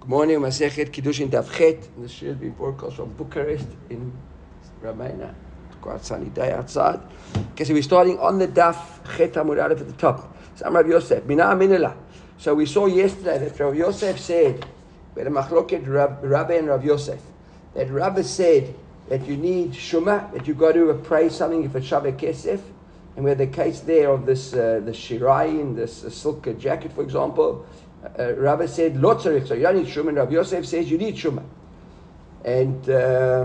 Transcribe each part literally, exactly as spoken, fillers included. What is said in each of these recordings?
Good morning, Masechet Kiddushin Daf Chet. This should be important because from Bucharest in Romania. It's quite sunny day outside. Okay, so we're starting on the Daf Chet Amud at the top. So I'm Rav Yosef. So we saw yesterday that Rav Yosef said, we had a machloket Rabbah and Rav Yosef, that Rabbah said that you need Shumah, that you got to appraise something if it's Shaveh Kesef. And we had the case there of this uh, the shirai in this uh, silk jacket, for example. Uh, Rabbah said, Lotzarich, so you don't need Shumah. Rav Yosef says, you need Shumah. And, uh,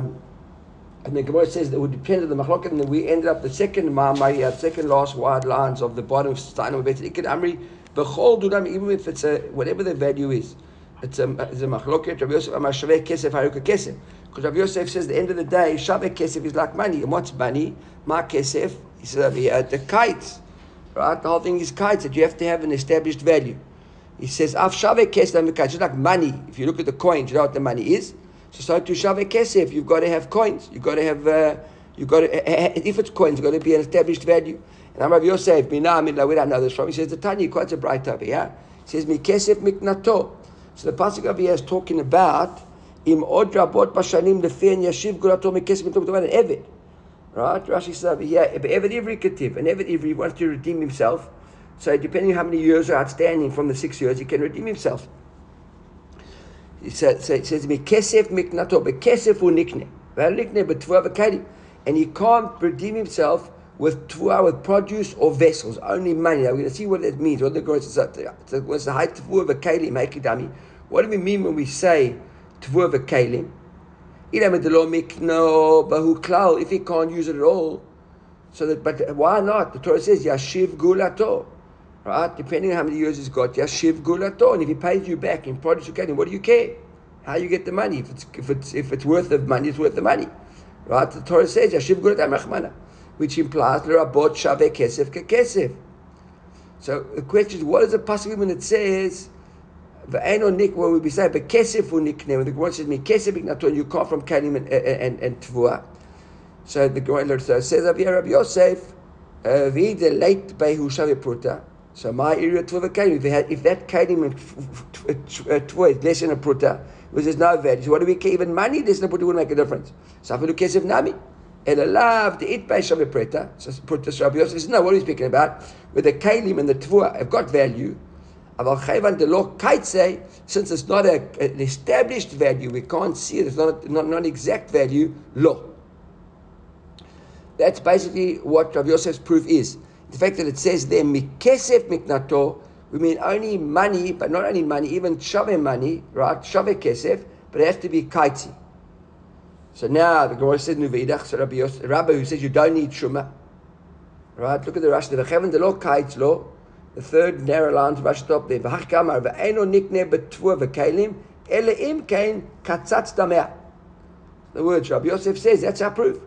and the Gemara says that it would depend on the Machloket, and then we ended up the second Ma'amari, our second last wide lines of the bottom of Steinam Bet Iked Amri, Bechol Dunam, even if it's a, whatever the value is, it's a, it's a Machloket, Rav Yosef, Amar Shaveh Kesef, Haruka Kesef. Because Rav Yosef says, at the end of the day, Shaveh Kesef is like money. And what's money? Ma Kesef, he says over here, the kites, right? The whole thing is kites, that you have to have an established value. He says, Af Shaveh Kesef, just like money. If you look at the coins, you know what the money is. So, so to Shaveh Kesef, you've got to have coins. You've got to have, uh, you've got to, uh, if it's coins, you've got to be an established value. And I'm Rav Yosef, Mina, Amidla, where I know this from. He says, the Tanya, quite a bright up here. He says, Mi Kesef Miknato. So the passage over here is talking about, Im Od Rabot Bashanim Lefen Yashiv Gurato Mi Kesef Miknato, about an Eved. Right? Rashi says over here, Eved Ivri Ketiv. An Eved Ivri wants to redeem himself. So depending on how many years are outstanding from the six years, he can redeem himself. He said, so it says, Mikesef miknato, bekesef unikne, velikne betvua vekadi. And he can't redeem himself with tvua, with produce or vessels, only money. Now we're going to see what that means. What the gross is up there. So what's the high tvua vekali, makidami? What do we mean when we say tvua vekali? If he can't use it at all. So that, but why not? The Torah says, Yashiv gulato. Right? Depending on how many years he's got, Yashiv gulato. And if he pays you back in produce, okay, what do you care? How you get the money? If it's if it's if it's worth the money, it's worth the money. Right? The Torah says, Yashiv gulato Rachmana, which implies L'rabot Shaveh Kesef Kekesef. So the question is, what is the pasuk when it says V'eino Nik, what would we say? But Kesef unikne. When the Gemara says Mikesef Miknato, and you come from Kalim and and, and Tvua. So the Gemara says, "Rabbi Yosef, v'ide late behu shaveh pruta." So my area tvua kalim. If that kalim tvua is less than a pruta, which is no value, so what do we care? Even money less than a pruta wouldn't make a difference. So afilu kesef nami, ela lav de'it bei shaveh pruta. So pruta Rabbi Yosef says, "No, what are we speaking about? With the kalim and the tvua have got value. Aval chayvan de'lo kaitse, since it's not a, an established value, we can't see it. It's not not, not an exact value. Lo." That's basically what Rav Yosef's proof is. The fact that it says there, Mikesef Miknato, we mean only money, but not only money, even Shaveh money, right? Shaveh Kesef, but it has to be Kaitzi. So now the Gemara says, Nuvidach, so Rabbi Yosef, Rabbi who says you don't need Shumah. Right? Look at the Rashi, the V'chevan the law Kaitz law, the third narrow line to Rashi top there, V'hach Kamar, V'eino Nikne B'tvua V'kelim, Ele'im Kain Katzatz Damea. The words Rabbi Yosef says, that's our proof.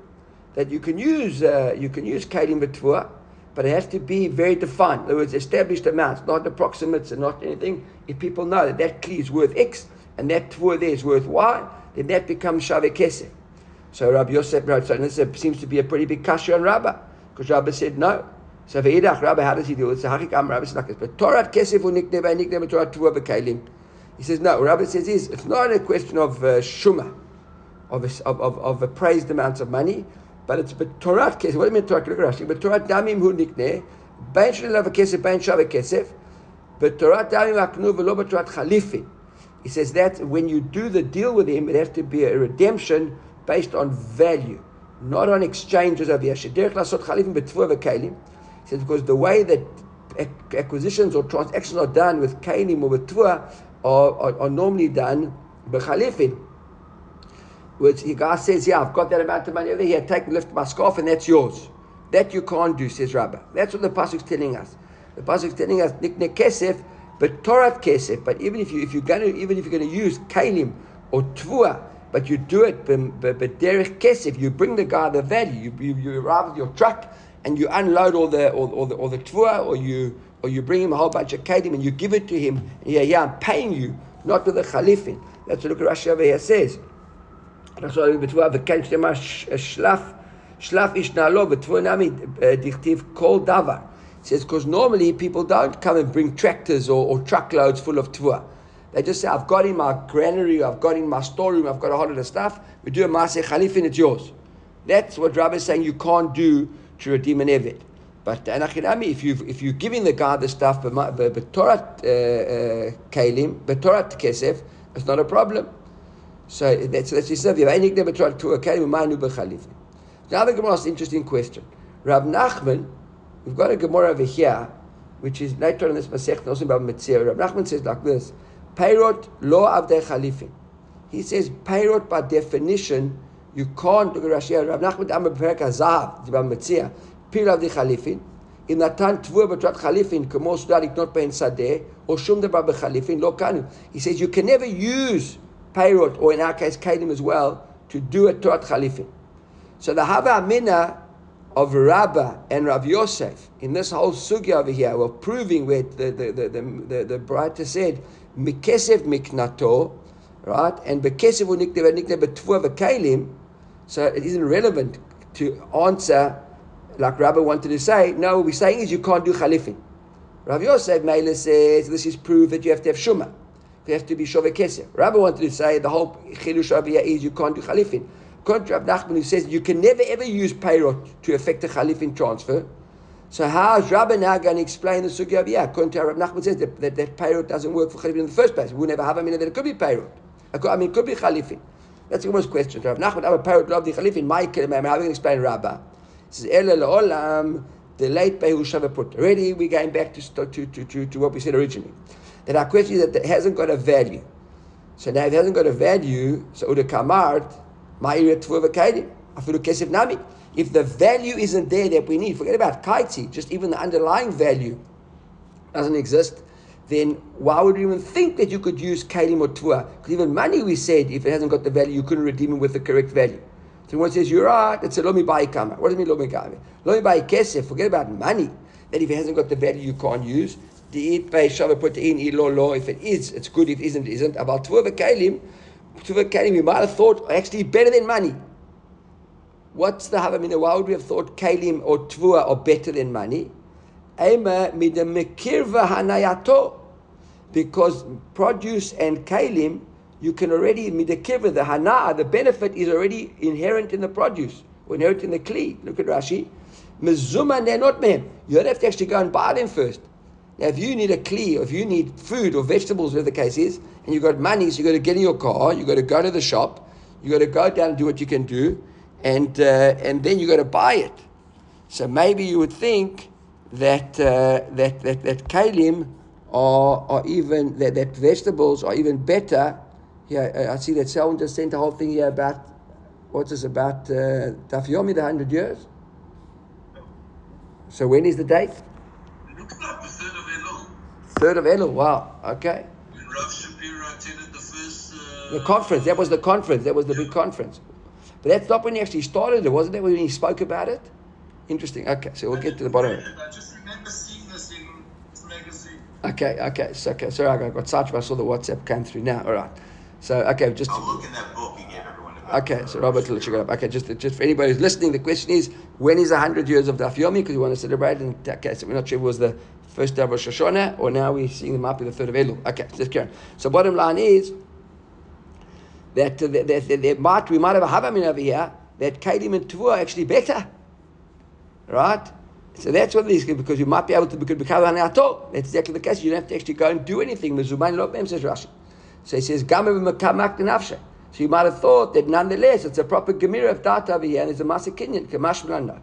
That you can use, uh, you can use kalim b'tvua, but it has to be very defined. In other words, established amounts, not approximates and not anything. If people know that that kli is worth X and that tvua there is worth Y, then that becomes shaveh kesef. So Rabbi Yosef, so this seems to be a pretty big kasha on Rabbah, because Rabbah said no. So ve'idach Rabbah, how does he do it? So hachik am Rabbah snakas, but Torah kesef unikne v'nikne v'torah tvua v'kalim. He says no. Rabbah says is it's not a question of uh, shumah, of a, of of, of appraised amounts of money. But it's but Torah kesef. What do you mean Torah? Look at Rashi. But Torah damim hu nikne, bain shleila v'kesef, bain shaveh kesef. But Torah damim aknu v'lo b'torat chalifin. He says that when you do the deal with him, it has to be a redemption based on value, not on exchanges of yashir. Derech lasot chalifin b'tfua v'kalim. He says because the way that acquisitions or transactions are done with kalim or with tfua are, are, are normally done b'chalifin. Which the guy says, yeah, I've got that amount of money over here, take and lift my scarf, and that's yours. That you can't do, says Rabbah. That's what the Pasuk's telling us. The Pasuk's telling us, Nikne Kesef, but Torat Kesef. But even if you if you're gonna even if you're gonna use Kalim or Tvua, but you do it but Derek Kesef, you bring the guy the value, you, you, you arrive with your truck and you unload all the all, all the all the Tvua, or you or you bring him a whole bunch of Kalim and you give it to him, yeah, yeah, I'm paying you, not with the Khalifin. That's what Rashi over here says. It says because normally people don't come and bring tractors or, or truckloads full of tvua, They just say, I've got in my granary, I've got in my storeroom, I've got a whole lot of stuff. We do a Maaseh Chalifin, it's yours. That's what Rabbah is saying you can't do to redeem an Eved. But if you've, if you're giving the guy the stuff, the Torah Kalim, the Torah Kesef, it's not a problem. So that's that's his serve. Now the Gemara asks an interesting question. Rav Nachman, we've got a Gemara over here, which is later on this Masechet, also about Metzir. Rav Nachman says like this, Peirot lo avdei chalifin. He says, Peirot by definition, you can't do Rashi. Rav Nachman amar b'perek hazahav, it's about Metzir. Peirot avdei chalifin. In Natan tvua b'trat chalifin, k'mo sudar iknot pein sadeh, or shum davar b'chalifin, lo kanu. He says, you can never use Peirot, or in our case, Kalim as well, to do a Torah Chalifin. So the Hava Amina of Rabbah and Rav Yosef in this whole sugya over here were proving where the the the the, the, the Brayta said Mikesef Miknato, right? And Bekesef unikdeva nikdeva betvuah v'kalim. So it isn't relevant to answer like Rabbah wanted to say. No, what we're saying is you can't do Chalifin. Rav Yosef Meila says this is proof that you have to have Shumah. You have to be Shove Kesef. Rabbi wanted to say the whole Chilush over here is you can't do Chalifin. Contrary to Rav Nachman, who says you can never ever use Peirot to affect a Chalifin transfer. So how is Rabbi now going to explain the Sugya over here? Contrary to Rav Nachman, says that, that, that Peirot doesn't work for Chalifin in the first place. We'll never have a minute that it could be Peirot. I mean, it could be Chalifin. That's the first question. Rav Nachman, I'm a Peirot, love the Chalifin. My Kelemam, how are we going to explain Rabbi? He says, Elul Olam, the late Behu Shavaput. Already we're going back to, to, to, to, to what we said originally. That our question is that it hasn't got a value. So now if it hasn't got a value, so Uda Kamart, Ma'ira Tvuva Kaidim, Afilu Kesef Nami. If the value isn't there that we need, forget about Kaiti, just even the underlying value doesn't exist, then why would we even think that you could use Kaidim or Tvua? Because even money, we said, if it hasn't got the value, you couldn't redeem it with the correct value. So one says, you're right, it's a Lomi Bai Kama. What does it mean Lomi Kama? Lomi Bai Kesef, forget about money, that if it hasn't got the value, you can't use. If it is, it's good. If it isn't, it isn't. About Tvuah v'Kalim, Tvuah v'Kalim, you might have thought actually better than money. What's the Havamina? I mean, why would we have thought Kalim or Tvuah are better than money? Because produce and Kalim, you can already, midakirva, the Hana, the benefit is already inherent in the produce, or inherent in the Kli. Look at Rashi. You don't have to actually go and buy them first. Now, if you need a kli, or if you need food or vegetables, whatever the case is, and you've got money, so you've got to get in your car, you've got to go to the shop, you've got to go down and do what you can do, and uh, and then you've got to buy it. So maybe you would think that uh, that that that kalim are are even that, that vegetables are even better. Yeah, I see that someone just sent the whole thing here about what's this about Daf Yomi, uh, the hundred years. So when is the date? Third of Elul, wow, okay. When Rav Shapiro attended the first... Uh, the conference, that was the conference, that was the yeah. big conference. But that's not when he actually started it, wasn't that when he spoke about it? Interesting, okay, so we'll I get to the bottom of it. I just remember seeing this in this magazine. Okay, okay, so, okay, sorry, I got such, I saw the WhatsApp came through now, all right. So, okay, just... I'll look in that book again, everyone. Okay, so Robert will check it up. Okay, just, just for anybody who's listening, the question is, when is one hundred years of Daf Yomi? Because we want to celebrate, and okay, so we're not sure it was the... First day of Rosh Hashanah, or now we're seeing them up in the third of Elul. Okay, let's carry on. So bottom line is that, uh, that, that, that, that might, we might have a Havamin over here that Kalim and Tvuah are actually better. Right? So that's what it is, because you might be able to become Hanayato. That's exactly the case. You don't have to actually go and do anything. Mezuman Lobem says Rashi. So he says, so you might have thought that nonetheless it's a proper Gemira of Data over here, and it's a Masechet Kiddushin, Kamash Melanda.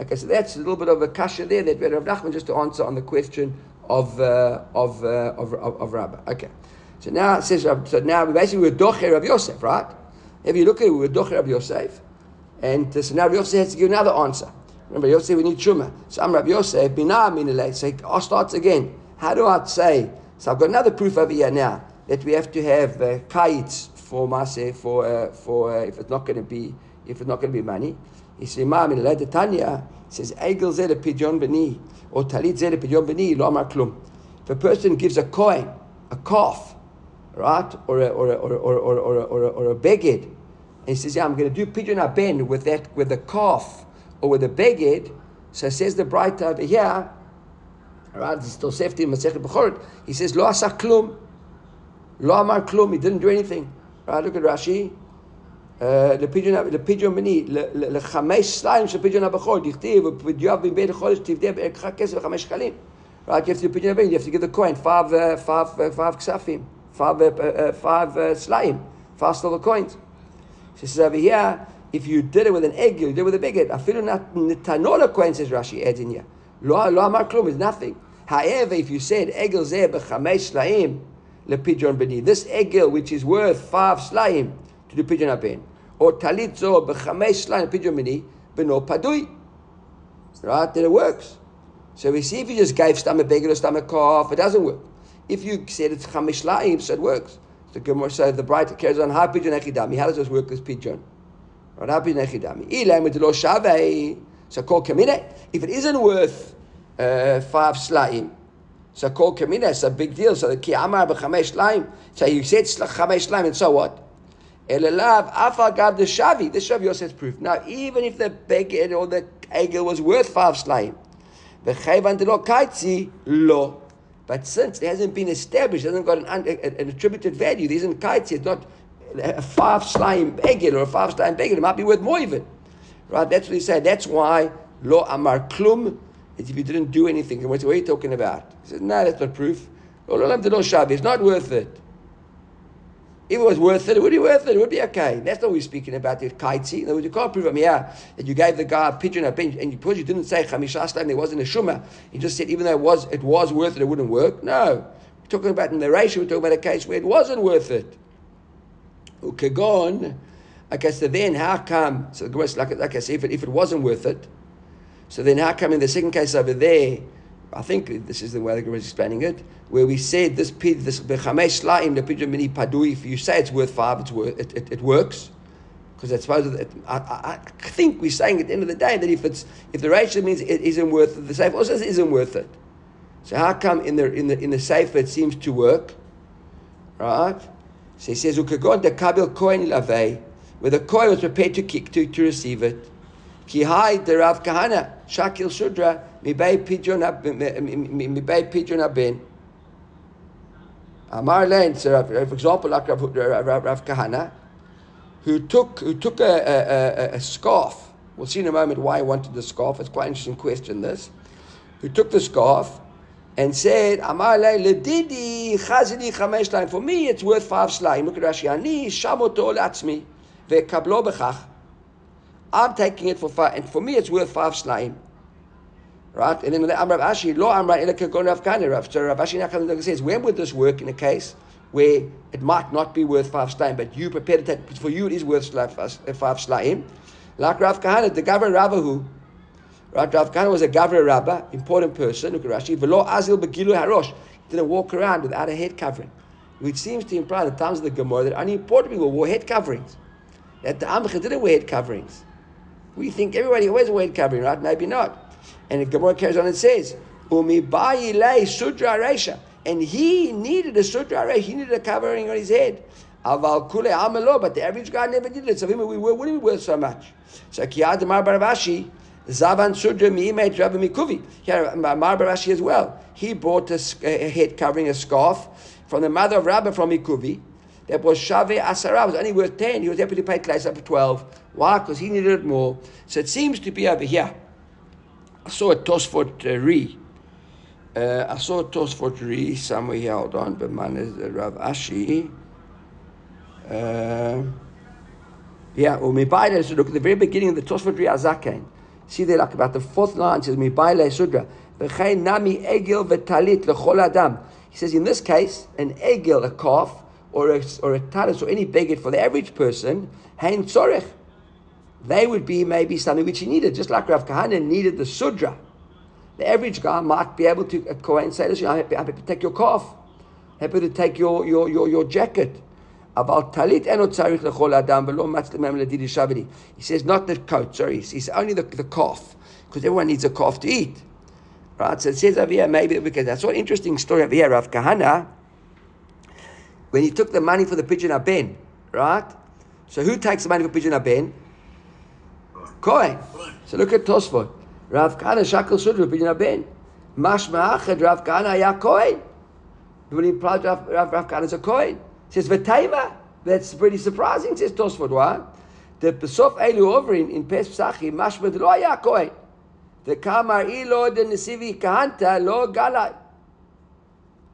Okay, so that's a little bit of a kasha there that we had Rav Nachman just to answer on the question of uh, of, uh, of of of Rabbah. Okay, so now it says so now basically we're docher Rav Yosef, right? If you look at it, we're docher Rav Yosef, and uh, so now Rav Yosef has to give another answer. Remember, Yosef said we need Shumah. So I'm Rav Yosef binah minilei. So it starts again. How do I say? So I've got another proof over here now that we have to have uh, kaitz for maseh for uh, for uh, if it's not going to be if it's not going to be money. He says, "Ma min led Tanya." Says, "Egel zeh le pidyon b'ni or talit zeh le pidyon b'ni lo amar klum." If a person gives a coin, a calf, right, or a, or a, or a, or a, or a, or a, or a beged, and he says, "Yeah, I'm going to do pidyon aben with that with the calf or with the beged." So says the Brayta over here, right? This is Tosafot in Masechet Bucharest. He says, "Lo asa klum." Lo amar klum, he didn't do anything. Right? Look at Rashi. Lepidio mini lechamesh slayim shepidio nabachor dichtiv upidio avim beit chodesh tivdei be'ekcha kesef chamesh shkalim. Right? You have to do pidio nabachor. You have to give the coin five uh, five uh, five ksafim, five uh, uh, five uh, slayim, five silver coins. She says over here, if you did it with an egg, you did it with a bigot. Afilu netanola coin, says Rashi, adds in here. Lo lo amar klum is nothing. However, if you said egel zeh bechamesh slayim lepidion bini, this egel which is worth five slayim to the pidion aben, or talit zeh bechamesh slayim pidion bini beno padui, right? Then it works. So we see if you just gave stomach beggar or stomach calf, it doesn't work. If you said it's chamesh slayim, so it works. So the so the bride carries on high pidion echidami. How does this work with pidion? Right, high pidion echidami. Ilam with lo shavei. So called kamine. If it isn't worth Uh, five slaim, so called kamina. It's a big deal. So the ki amar b'chamesh slaim. So you said chamesh slaim, and so what? Elelav afal gav the shavi. This Rav Yosef proof. Now even if the beged or the egel was worth five slaim, v'chayvan de lo kaitzi lo. But since it hasn't been established, it hasn't got an, un, an attributed value. There isn't kaitzi. It's not a five slaim beged or a five slaim beged. It might be worth more even. Right? That's what he said. That's why lo amar klum. It's if you didn't do anything. What are you talking about? He says, no, that's not proof. It's not worth it. If it was worth it, it would be worth it. It would be okay. That's not what we're speaking about. The kaitzi. In other words, you can't prove, I mean, yeah, that you gave the guy a pigeon, a bench, and because you didn't say chamisha slayim, there wasn't a shumah. You just said, even though it was, it was worth it, it wouldn't work. No. We're talking about in the ratio, we're talking about a case where it wasn't worth it. Okay, gone. Okay, so then how come? So the Gemara is like, okay, so if it, if it wasn't worth it, so then how come in the second case over there, I think this is the way the Gemara is explaining it, where we said this this bechamesh slayim lepidion mini padui, if you say it's worth five, it's worth, it, it, it works. Because I suppose, it, I, I, I think we're saying at the end of the day that if it's if the ratio means it isn't worth it, the sefer also isn't worth it. So how come in the in the, in the sefer it seems to work? Right? So he says, ukagon dekabil kohen lavei, where the kohen was prepared to kick to, to receive it. Ki hai the Rav Kahana shakil shudra mibay pigeon mibay pigeon aben. Amar lein, so for example, like Rav, Rav, Rav Kahana, who took who took a, a, a, a scarf. We'll see in a moment why he wanted the scarf. It's quite an interesting question. This, who took the scarf and said, Amar lein ledidi chazini chamesh slayim. For me, it's worth five slayim. Look at Rashi. Ani shamoto latzmi ve'kablo bechach. I'm taking it for five, and for me it's worth five slayim. Right? And then I'm Rav Ashi, lo amra ela kagon Rav Kahana Rav. So Rav Ashi says, when would this work in a case where it might not be worth five slayim, but you prepare to take, for you it is worth five slayim? Like Rav Kahana, the Gavra Rabbah who, right? Rav Kahana was a Gavra Rabbah, important person, look at Rashi, velo azil begilu harosh, didn't walk around without a head covering, which seems to imply at the times of the Gemara that only important people wore head coverings, that the Amcha didn't wear head coverings. We think everybody always wears covering, right? Maybe not. And the Gemara carries on and says, "Umi bayi lei sudra reisha," and he needed a sudra reisha. He needed a covering on his head. Aval kule amelo, but the average guy never did it. So him, we wouldn't be worth so much. So kiyad Mar Bar Ravashi zavan sudra miimet Rabbi Mikuvi. Here Mar Bar Ravashi as well. He bought a, a head covering, a scarf, from the mother of Rabbah from Mikuvi. That was Shaveh Asara, was only worth ten. He was happy to pay close up to twelve. Why? Because he needed it more. So it seems to be over here. I saw a Tosafot uh, Rid. Uh, I saw a Tosafot Rid somewhere here. Hold on, but mine is uh, Rav Ashi. Uh, yeah, or Mibaile Sudra. Look at the very beginning of the Tosafot Rid haZaken. See there, like about the fourth line, it says Mibaile Sudra. V'chein nami egel v'talit l'chol adam. He says in this case, an egel, a calf, or a, or a talis, or any beggar for the average person, hein tzorech, they would be maybe something which he needed, just like Rav Kahana needed the sudra. The average guy might be able to uh, and say, listen, I'm happy, I'm happy to take your calf, happy to take your your your, your jacket. About talit eno tzarich lechol adam velo matzlemem ledidi shavidi. He says not the coat, sorry, he's only the, the calf, because everyone needs a calf to eat, right? So it says over here maybe because that's an interesting story over here, Rav Kahana. When he took the money for the pigeon aben, right? So who takes the money for pigeon aben? Kohen. So look at Tosafot. Rav Kahana shakel sudra pigeon aben. Mashma achad Rav Kahana ya Kohen. It would imply Rav Kahana is a Kohen. It says v'taiva. That's pretty surprising. It says Tosafot. What? The Pesof Elu Ovrin in Pes Psachi Mashmad Lo Haya Kohen. The Kamar Ilo the Nesivi Kahanta Lo Galai.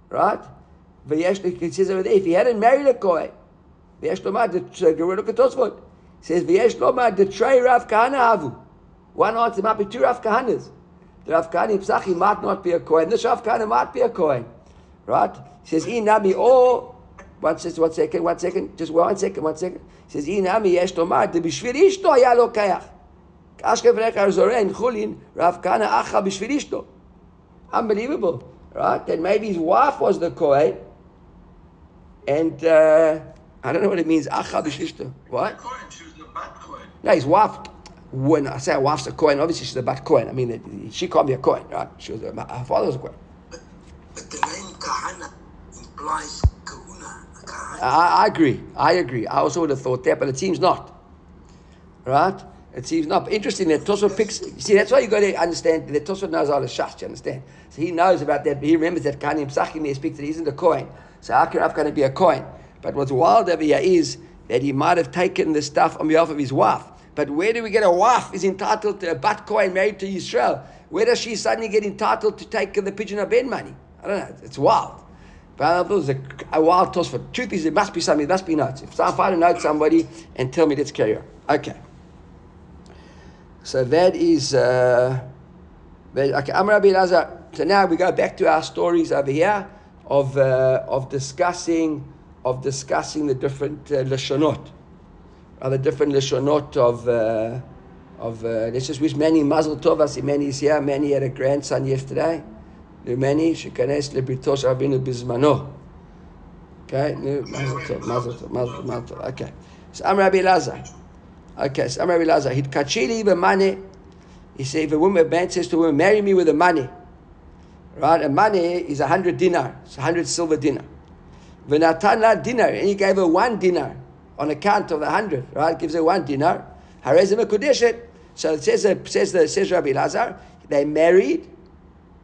Right? V'yesh. It says over there if he hadn't married a Kohen. V'yesh Lomad the look at Tosafot. It says v'yesh Lomad the Trei Rav Kahana Havu. One answer might be two Rav Kahanas. The Rav Kahana in Psachi might not be a Kohen. This Rav Kahana might be a Kohen. Right? It says in Nabi or. One second, one second, one second, just one second, one second. He says, Inami yesh tomar, the bishvil ishto ya lo kayach. Ashkev rechar zoren, chulin, Rav Kahana acha bishvil ishto. Unbelievable, right? Then maybe his wife was the Kohen. And uh, I don't know what it means, acha bishvil ishto. What? She was the bat Kohen. No, his wife, when I say her wife's a Kohen, obviously she's the bat Kohen. I mean, she can't be a Kohen, right? She was, her father's a Kohen. But, but the name Kahana implies kahuna. I, I agree. I agree. I also would have thought that, but it seems not. Right? It seems not. Interesting that Tosafot picks. You see, that's why you got to understand that Tosafot knows all the shas. You understand? So he knows about that. But he remembers that Kahana Psachim he speaks that he isn't a Kohen. So how can Rav Kahana be a Kohen? But what's wild over here is that he might have taken the stuff on behalf of his wife. But where do we get a wife is entitled to a bat Kohen married to Yisrael? Where does she suddenly get entitled to take the Pigeon Aben money? I don't know. It's wild. But it was a, a wild toss for. Truth is, it must be something. It must be notes. If I find a note, somebody and tell me, let's carry on. Okay. So that is. Uh, okay, I'm Rabbi Lazar. So now we go back to our stories over here of uh, of discussing of discussing the different uh, lashonot, uh, the different lashonot of uh, of. Uh, let's just wish Manny Mazel Tov. I see Manny is here. Manny had a grandson yesterday. Many shekanes lebritosh Rabbeinu bismano. Okay, Mazel Tov, Mazel Tov, Mazel Tov. Okay, so I'm Rabbi Lazar. Okay, so I'm Rabbi Lazar. He kachili the money. He said, if a woman, a man says to a woman, marry me with the money, right? A money is a hundred dinar, it's a hundred silver dinar. V'natan dinar, and he gave her one dinar on account of the hundred. Right? Gives her one dinar. Harezim akudeshet. So it says, says the says Rabbi Lazar, they married.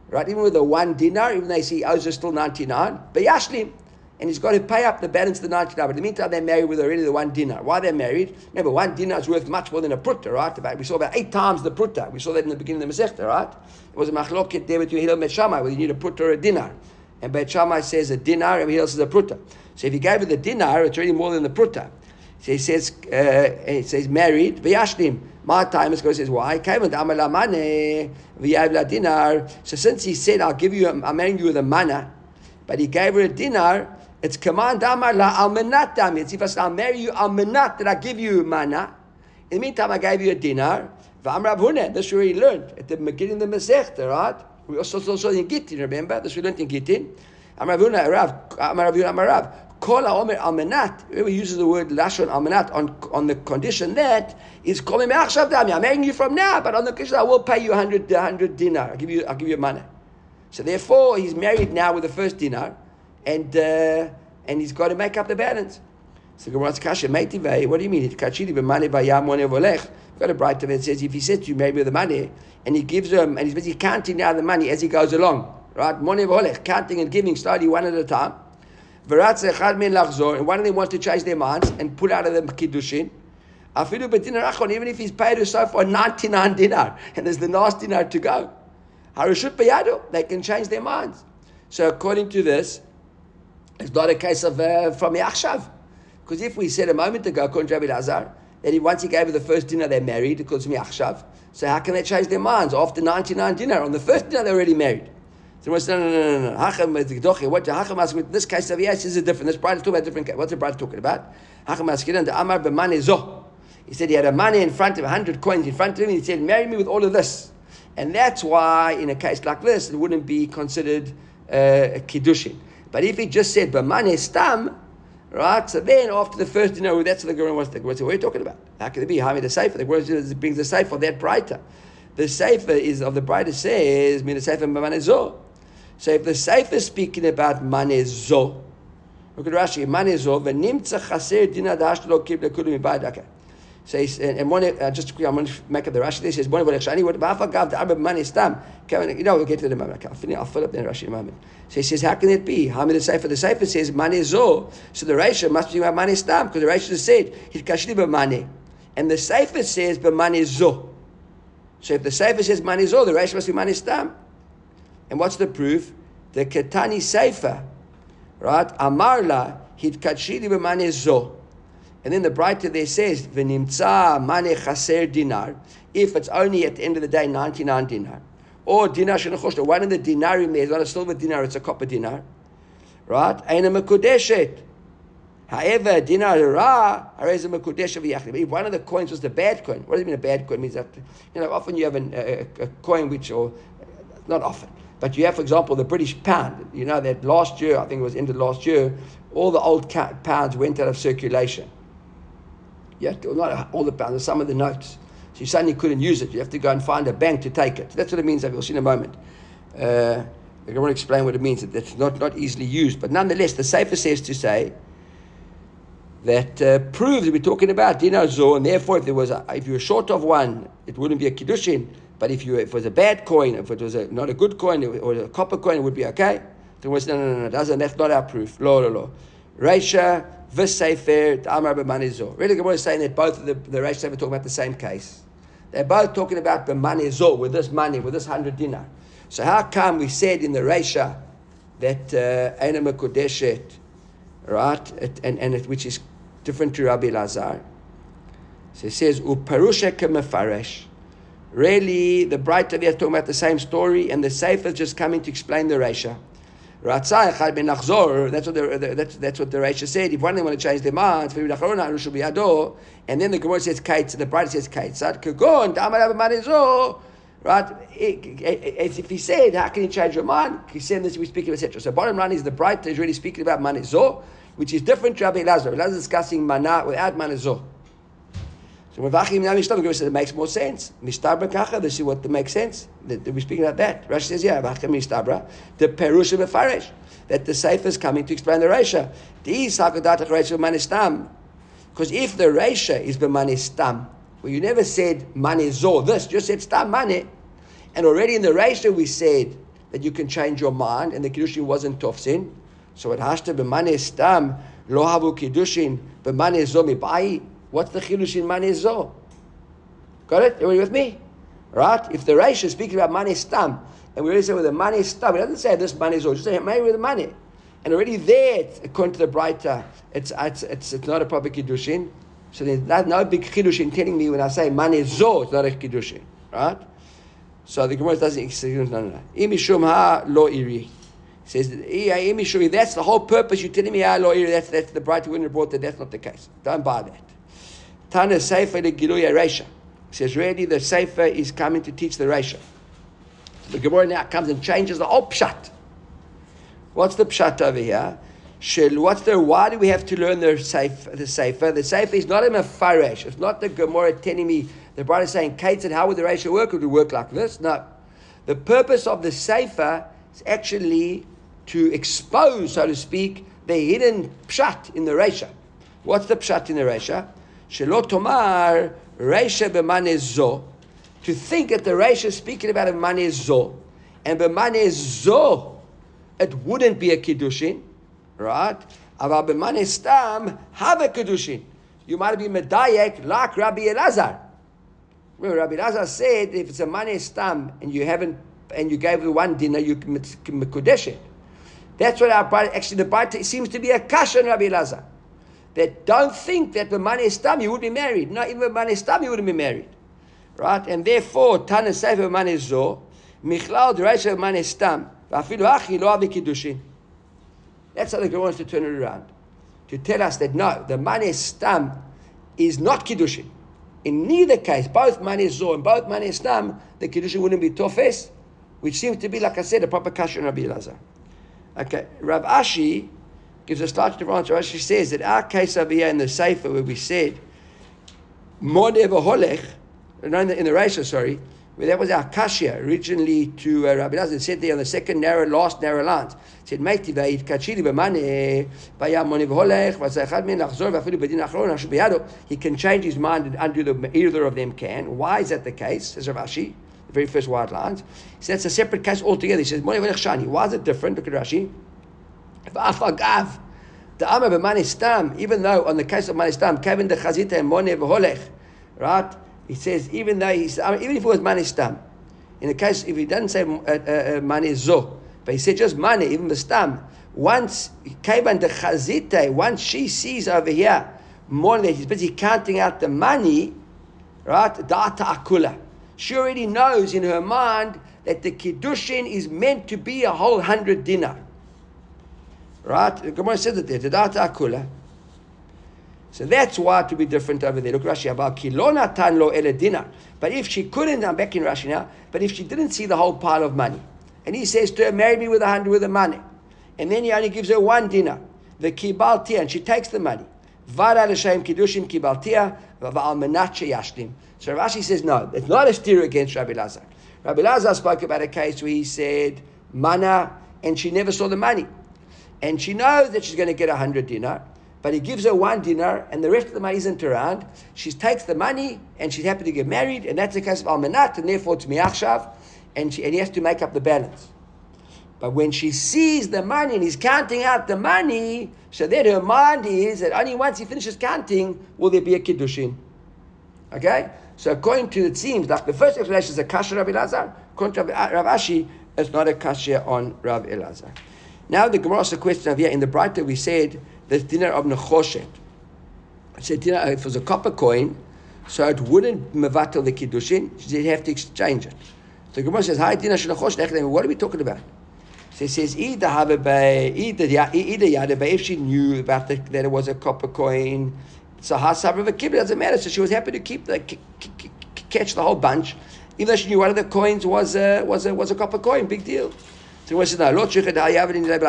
Right, even with the one dinar, even though he owes her still ninety-nine, but Yashlim, and he's got to pay up the balance of the ninety-nine. But in the meantime, they're married with already the one dinar. Why they're married? Remember, one dinar is worth much more than a prutta, right? About, we saw about eight times the prutta. We saw that in the beginning of the Masechta, right? It was a machloket there between Hillel and Shammai, whether you need a prutta or a dinar. And Beit Shammai says a dinar, and Hillel says a prutta. So if he gave her the dinar, it's really more than the prutta. So he says, uh, he says, married, v'yashlim. My time is going to say, why? So since he said, I'll give you, I'm marrying you with a mana, but he gave her a dinar, it's command, it's if I'll marry you, I'll menat, that I give you mana. In the meantime, I gave you a dinar. Rav Huna, this we already learned at the beginning of the Masechta, right? We also saw in Gittin, remember? This we learned in Gittin. Rav Huna, Rav Huna, Kola Omer Almanat. Remember, he uses the word Lashon Almanat on on the condition that is Kolim Achshav Dami. I'm marrying you from now, but on the condition I will pay you one hundred dinar. I'll give you I'll give you money. So therefore, he's married now with the first dinar, and uh, and he's got to make up the balance. So Gemara's kasha meitivei. What do you mean? It kachili b'mani b'yamone volech. We've got a bright that says if he says to you, marry me with the money, and he gives him, and he's busy counting now the money as he goes along, right? Mone volech, counting and giving slowly one at a time. And one of them wants to change their minds and pull out of the Kiddushin. Even if he's paid herself for ninety-nine dinar, and there's the last dinar to go, they can change their minds. So according to this, it's not a case of uh, from Yachshav. Because if we said a moment ago, according to Rabbi Lazar, that once he gave her the first dinar, they married, it calls Yachshav. So how can they change their minds after ninety-nine dinar? On the first dinar, they're already married. So we say, no, no, no, no. Hacham is the Gedoche. What Hacham asks with this case of yes is different. This bride is talking about different case. What's the bride talking about? Hacham asks him, the Amar b'mane zo. He said he had a money in front of him, one hundred coins in front of him, and he said, marry me with all of this. And that's why, in a case like this, it wouldn't be considered uh, a kiddushin. But if he just said b'mane stam, right, so then after the first dinner, you know, that's what the Gemara wants to say. What are you talking about? How can it be? How many the sefer? The Gemara brings the sefer for that brighter. The sefer is of the brighter says, min the sefer b'mane zo. So if the Seif is speaking about manezo, look at Rashi, manezo, v'nimtza chaser dinadash lo kib lekulu mibayad. Okay. says, and one uh, just quickly, I'm going to make up the Rashi. He says, one word actually, but I've got the Arab money stamp. You know, we'll get to the moment. I'll fill up the Rashi in a moment. So he says, how can it be? How many the Sefer? The Sefer says money zo. So the Rashi must be about money stamp because the Rashi said he's kashli b'mani, and the Sefer says b'mani zo. So if the Sefer says money zo, the Rashi must be money stamp. And what's the proof? The Ketani Sefer, right? Amarla hit kashli b'mani zo. And then the Brayta there says, V'nimtza mane chaser dinar, if it's only at the end of the day ninety-nine dinar, or dinar shenachoshta, one of the dinarim there is not a silver dinar, it's a copper dinar, right? Aina mekudeshet. However, dinar ra hareza mekudeshet v'yachli. If one of the coins was the bad coin, what does it mean? A bad coin means that, you know, often you have an, a, a coin which, or not often, but you have, for example, the British pound. You know that last year, I think it was ended last year, all the old pounds went out of circulation. Yeah, not all the pounds, some of the notes. So you suddenly couldn't use it. You have to go and find a bank to take it. That's what it means, I will see in a moment. Uh, I don't want to explain what it means. That's not, not easily used. But nonetheless, the Sefer says to say that uh, proves that we're talking about dinar zo, and therefore if there was a, if you were short of one, it wouldn't be a kiddushin. But if you if it was a bad coin, if it was a, not a good coin, or a copper coin, it would be okay. There was no, no, no, no, it doesn't. That's not our proof. Lo, lo, lo. Reisha. This Sefer, Amar b'mani zo. Really, the Gemara is saying that both of the, the Reish Sefer talking about the same case. They're both talking about b'mani zo, with this money, with this hundred dinar. So how come we said in the Reisha that Eina Mekudeshet, uh, right, it, and, and it, which is different to Rabbi Lazar? So it says, U'perusha k'mefaresh. Really, the Brayta there is talking about the same story, and the Sefer is just coming to explain the Reisha. That's what the, the that's, that's what the Rashi said. If one of them want to change their minds, and then the Gemara says Kaitz, the bride says Kaitz. Right? As if he said, how can you change your mind? He said this, we speaking, et cetera. So bottom line is the bride is really speaking about manizo, which is different to Rabbi Lazar. Lazar is discussing mana without manizo. So when Vachim now Mishtab, the Gemara says it makes more sense. Mishtabra kacha, this is what makes sense. That we're speaking about that. Rashi says, yeah, Vachim Mishtabra, the Perusha Befarish, that the Sefer is coming to explain the Reisha. These Hakodatach Reisha Manistam. Because if the Reisha is Bemanistam, well, you never said Manizor, this, you just said Stam Mane. And already in the Reisha we said that you can change your mind, and the Kiddushin wasn't Tofsin. So it has to be Manistam, Lohavu Kiddushin, Bemanizor Mibai. What's the chilush in mani zo? Got it? Everybody with me? Right? If the Reish is speaking about mani stam, and we already say with the mani stam, it doesn't say this mani zo, it just say mani with the mani. And already there, according to the Brayta, it's, it's, it's, it's not a proper kiddushin. So there's not, no big kiddushin telling me when I say mani zo, it's not a kiddushin. Right? So the Gemara doesn't exclude, no, no, no. Imishum ha lo iri. Says, imishum, that's the whole purpose, you're telling me ha lo iri, that's, that's the Brayta wouldn't have brought that, that's not the case. Don't buy that. Tana Sefer the Giluya Reisha. Says, really, the Sefer is coming to teach the Reisha. So the Gemara now comes and changes the whole Pshat. What's the Pshat over here? Shil, what's the, why do we have to learn the Sefer? The Sefer the Sefer is not a Mefaresh. It's not the Gemara telling me, the bride is saying, Kate said, how would the Reisha work? Would it work like this? No. The purpose of the Sefer is actually to expose, so to speak, the hidden Pshat in the Reisha. What's the Pshat in the Reisha? Shelo tomar reisha b'mane zo, to think that the reisha is speaking about a b'mane zo, and b'mane zo, it wouldn't be a kiddushin, right? Aval b'mane stam have a kiddushin. You might be medayek like Rabbi Lazar. Remember, Rabbi Lazar said if it's a b'mane stam and you haven't and you gave the one dinner, you can mekudesh it. That's what our actually the Bait seems to be a kasha in Rabbi Lazar. That don't think that with money stam you would be married. No, even with money stam you wouldn't be married. Right? And therefore, Tana Sefer Mane Zo, Michlao D'Reisha Mane Stam, Vafilu Achi Lo Avi Kiddushin. That's how the Gemara wants to turn it around. To tell us that no, the Mane Stam is not Kiddushin. In neither case, both Mane Zo and both Mane Stam, the Kiddushin wouldn't be Tofes, which seems to be, like I said, a proper Kasha in Rabbi Lazar. Okay, Rav Ashi gives a slightly different answer. Rashi says that our case over here in the Sefer where we said, Modeh v'holech, in the, in the Reisha, sorry, Well, that was our kashya originally to uh, Rabbi Lazar. It said there on the second narrow, last narrow line. It said, "Meiti va'id kachili b'mane bayamoni v'holech v'zaychad min lachzor v'afilu bedin achron hashubiyado." He can change his mind and undo them. Either of them can. Why is that the case? Says Rav Ashi, the very first wide lines. He says that's a separate case altogether. He says, "Moni v'holech shani." Why is it different? Look at Rashi. V'afagav the amah b'mane stam. Even though on the case of mane stam, kavin de chazita and moni v'holech, right? He says, even though he's, I mean, even if it was money stam, in the case, if he doesn't say uh, uh, money zo, but he said just money, even the stam, once Kayban de Chazite, once she sees over here, more than he's busy counting out the money, right? Data akula. She already knows in her mind that the Kiddushin is meant to be a whole hundred dinar. Right? The Gemara says it there, the data akula. So that's why it would be different over there. Look, Rashi, about kilona tan lo ele dinar. But if she couldn't, I'm back in Rashi now, but if she didn't see the whole pile of money, and he says to her, marry me with a hundred with the money, and then he only gives her one dinar, the kibaltia, and she takes the money. Vara l'shem kiddushin kibaltia, va'al menat sheyashlim. So Rashi says, no, it's not a steer against Rabbi Lazar. Rabbi Lazar spoke about a case where he said, mana, and she never saw the money. And she knows that she's going to get a hundred dinar. But he gives her one dinar, and the rest of the money isn't around. She takes the money, and she's happy to get married, and that's the case of almanat, and therefore it's miachshav, and she, and he has to make up the balance. But when she sees the money, and he's counting out the money, so then her mind is that only once he finishes counting will there be a kiddushin. Okay? So according to, it seems like the first explanation is a kasha Rabbi Lazar. According to Rav Ashi, it's not a kasha on Rav Elazar. Now the Gemara asks a question of here. In the brighter we said, the dinar of Nechoshet. I said, you know, if it was a copper coin, so it wouldn't mevatel the kiddushin, she'd have to exchange it. So the Gemara says, hi, dinar shel Nechoshet, what are we talking about? So it says, either if she knew about the, that it was a copper coin, so hasab of a kibbutz, doesn't matter. So she was happy to keep the, c- c- catch the whole bunch, even though she knew one of the coins was a, was a, was a copper coin, big deal. So he says, no, Lord, no, we're talking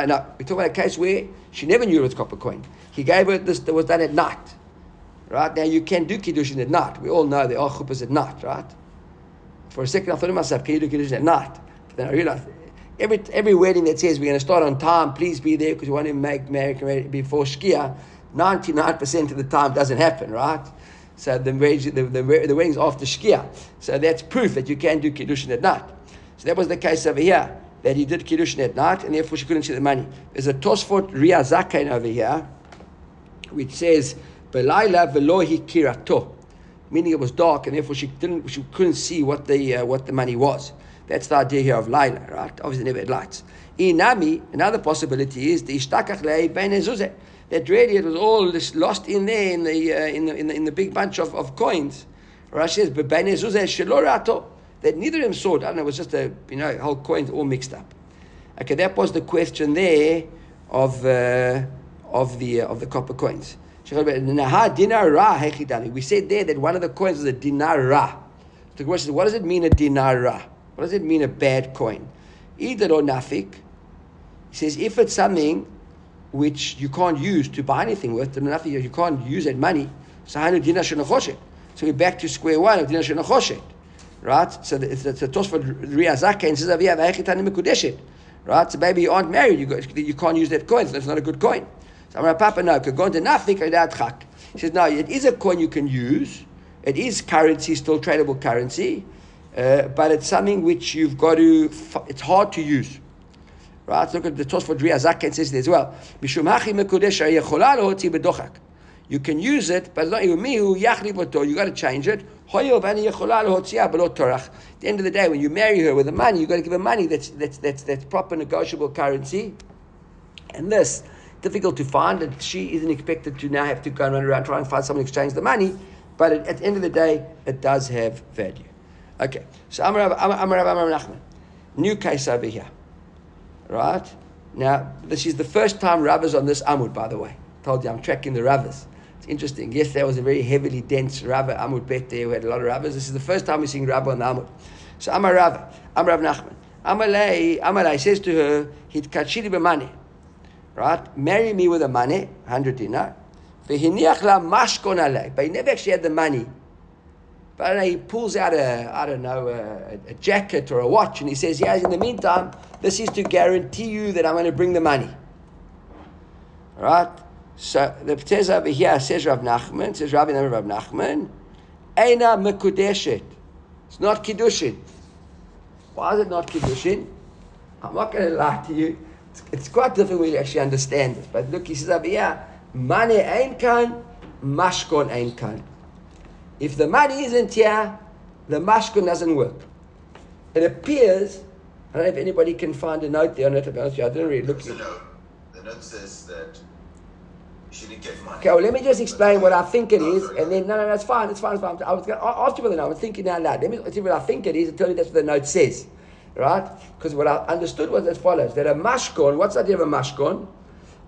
about a case where she never knew it was copper coin. He gave her this that was done at night. Right? Now, you can do Kiddushin at night. We all know there are chuppahs at night, right? For a second, I thought to myself, can you do Kiddushin at night? But then I realized, every every wedding that says, we're going to start on time, please be there, because we want to make marriage before Shkia, ninety-nine percent of the time doesn't happen, right? So the, the, the, the wedding's after Shkia. So that's proof that you can do Kiddushin at night. So that was the case over here, that he did Kiddushin at night, and therefore she couldn't see the money. There's a Tosafot Rid haZaken over here, which says, Belayla v'lo hikirato, meaning it was dark, and therefore she didn't, she couldn't see what the uh, what the money was. That's the idea here of Layla, right? Obviously never had lights. Inami, another possibility is, the ishtakach lehi bein ezuzah, that really it was all just lost in there, in the, uh, in, the in the in the big bunch of, of coins. Rashi says, bein ezuzah shelo ra'ato, that neither of them saw it. I don't know, it was just a, you know, whole coins all mixed up. Okay, that was the question there of uh, of the uh, of the copper coins. We said there that one of the coins was a dinara. The question is, what does it mean a dinara? What does it mean a bad coin? Either or nafik. He says, if it's something which you can't use to buy anything with, then nafik, you can't use that money. So we're back to square one of dinar shel nechoshet. Right, so the, the, the Tosafot Rid haZaken says, "Avia v'echitani mekudeshet." Right, so maybe you aren't married, you got, you can't use that coin. So that's not a good coin. So I'm like, Papa, no, go to nafik without chak. He says, no, it is a coin you can use. It is currency, still tradable currency, uh, but it's something which you've got to. It's hard to use. Right, so look at the Tosafot Rid haZaken says there as well. Mishum hachi mekudesh hayechola lahotzi bedochak. You can use it, but not you. You got to change it. At the end of the day, when you marry her with the money, you got to give her money that's that's that's that's proper negotiable currency, and this difficult to find. And she isn't expected to now have to go and run around trying to find someone to exchange the money. But at, at the end of the day, it does have value. Okay, so Amar Rav Nachman, new case over here, right? Now this is the first time Rabbah's on this Amud. By the way, I told you I'm tracking the Rabbah's. Interesting. Yes, that was a very heavily dense Rabbah Amud Bet there. We had a lot of Rabbahs. This is the first time we're seeing Rabbah on the Amud. So Amar Rabbah, Amar Rav Nachman, Amalei, Amalei says to her, "Hitkachili b'mane, right? Marry me with a money, hundred dinar." But he never actually had the money But I don't know, he pulls out a, I don't know, a, a jacket or a watch, and he says, yeah, in the meantime, this is to guarantee you that I'm going to bring the money. All right? So the Ptez over here says Rav Nachman, says Rabbi Rav Nachman, Eina Mekudeshet. It's not Kiddushin. Why is it not Kiddushin? I'm not going to lie to you. It's, it's quite difficult when you actually understand this. But look, he says over here, Mane Ein Kan, Mashkon Ein Kan. If the money isn't here, the mashkon doesn't work. It appears, I don't know if anybody can find a note there on it, to be honest with you, I didn't really look at it. No, the note says that you shouldn't get money. Okay, well, let me just explain what I think it is, and then, no, no, no, it's fine, it's fine, it's fine. I was going to ask you for the note, I was thinking out loud. Let me see what I think it is and tell you that's what the note says, right? Because what I understood was as follows, that a mashkon, what's the idea of a mashkon?